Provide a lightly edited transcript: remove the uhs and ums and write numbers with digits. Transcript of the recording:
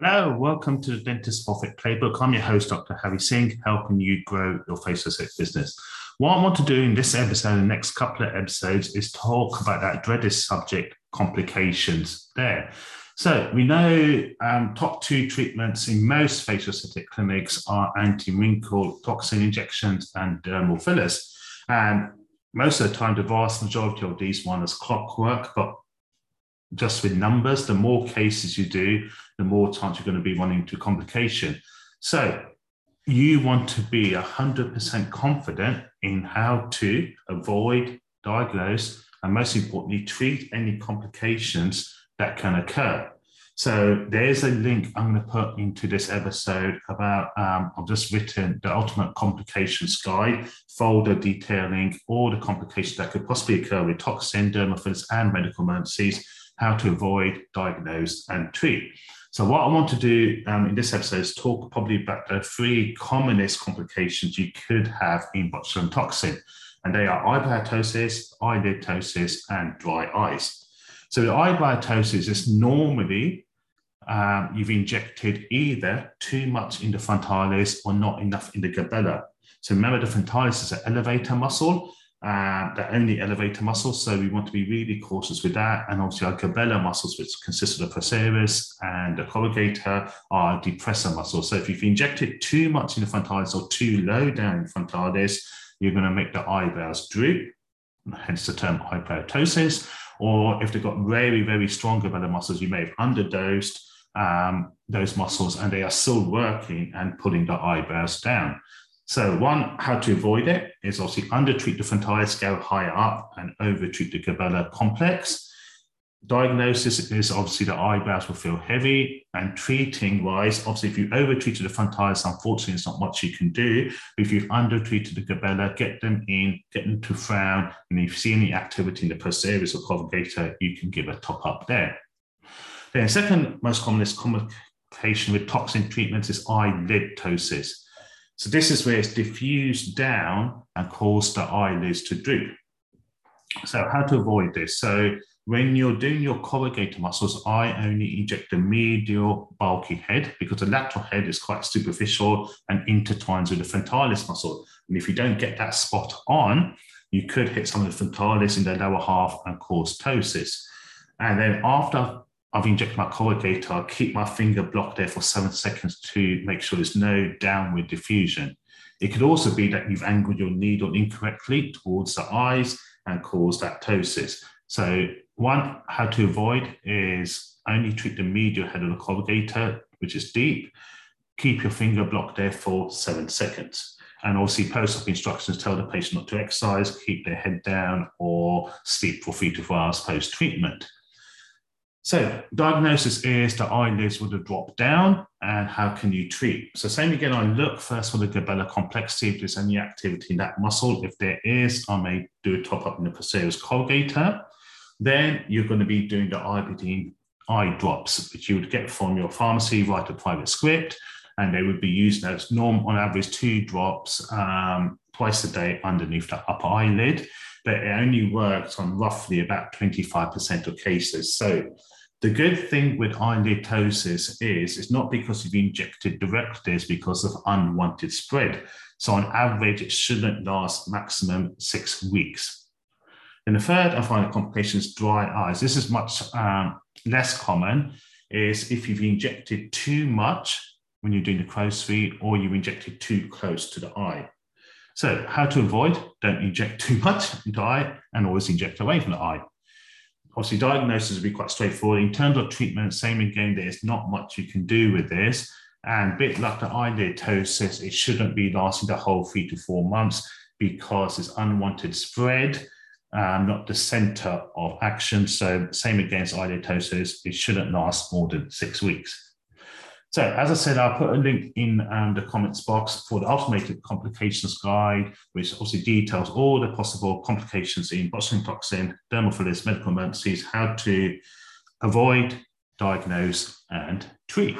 Hello, welcome to the Dentist Profit Playbook. I'm your host, Dr. Harry Singh, helping you grow your face-to-face business. What I want to do in this episode and the next couple of episodes is talk about that dreaded subject, complications there. So we know top two treatments in most facial aesthetic clinics are anti-wrinkle toxin injections and dermal fillers. And most of the time, the vast majority of these one is clockwork, but just with numbers, the more cases you do, the more times you're going to be running into complication. So you want to be 100% confident in how to avoid, diagnose, and most importantly, treat any complications that can occur. So there's a link I'm going to put into this episode about, I've just written the Ultimate Complications Guide, folder detailing all the complications that could possibly occur with toxin, dermal fillers, and medical emergencies, how to avoid, diagnose, and treat. So what I want to do in this episode is talk probably about the three commonest complications you could have in botulinum toxin, and they are eyebrow ptosis, eyelid ptosis, and dry eyes. So the eyebrow ptosis is normally you've injected either too much in the frontalis or not enough in the glabella. So remember, the frontalis is an elevator muscle, the only elevator muscle, so we want to be really cautious with that. And obviously our glabella muscles, which consist of the procerus and the corrugator, are depressor muscles. So if you've injected too much in the frontalis or too low down in frontalis, you're going to make the eyebrows droop, hence the term eyebrow ptosis. Or if they've got very, very strong glabella muscles, you may have underdosed those muscles and they are still working and pulling the eyebrows down. So one, how to avoid it is obviously undertreat the frontalis, go higher up, and overtreat the glabella complex. Diagnosis is obviously the eyebrows will feel heavy, and treating-wise, obviously if you overtreated the frontalis, unfortunately it's not much you can do, but if you've undertreated the glabella, get them in, get them to frown, and if you see any activity in the procerus or corrugator, you can give a top-up there. Then the second most commonest complication with toxin treatments is eyelid ptosis. So this is where it's diffused down and caused the eyelids to droop. So how to avoid this? So when you're doing your corrugator muscles, I only inject the medial bulky head because the lateral head is quite superficial and intertwines with the frontalis muscle. And if you don't get that spot on, you could hit some of the frontalis in the lower half and cause ptosis. And then after I've injected my corrugator, I keep my finger blocked there for 7 seconds to make sure there's no downward diffusion. It could also be that you've angled your needle incorrectly towards the eyes and caused that ptosis. So one, how to avoid is only treat the medial head of the corrugator, which is deep. Keep your finger blocked there for 7 seconds. And obviously post-op instructions tell the patient not to exercise, keep their head down, or sleep for 3 to 4 hours post-treatment. So diagnosis is the eyelids would have dropped down, and how can you treat? So same again, I look first for the glabella complexity, if there's any activity in that muscle. If there is, I may do a top-up in the procerus corrugator. Then you're going to be doing the IBD eye drops, which you would get from your pharmacy, write a private script, and they would be used as normal, on average 2 drops twice a day underneath the upper eyelid. But it only works on roughly about 25% of cases. So the good thing with eyelid ptosis is it's not because you've injected directly, it's because of unwanted spread. So on average, it shouldn't last maximum 6 weeks. And the third and final complication is dry eyes. This is much less common, is if you've injected too much when you're doing the crow's feet, or you've injected too close to the eye. So how to avoid? Don't inject too much into the eye, and always inject away from the eye. Obviously, diagnosis will be quite straightforward. In terms of treatment, same again, there's not much you can do with this. And a bit like the eyelid ptosis, it shouldn't be lasting the whole 3 to 4 months because it's unwanted spread, not the center of action. So same again as eyelid ptosis, it shouldn't last more than 6 weeks. So as I said, I'll put a link in the comments box for the Ultimate Complications Guide, which obviously details all the possible complications in botulinum toxin, dermal fillers, medical emergencies, how to avoid, diagnose, and treat.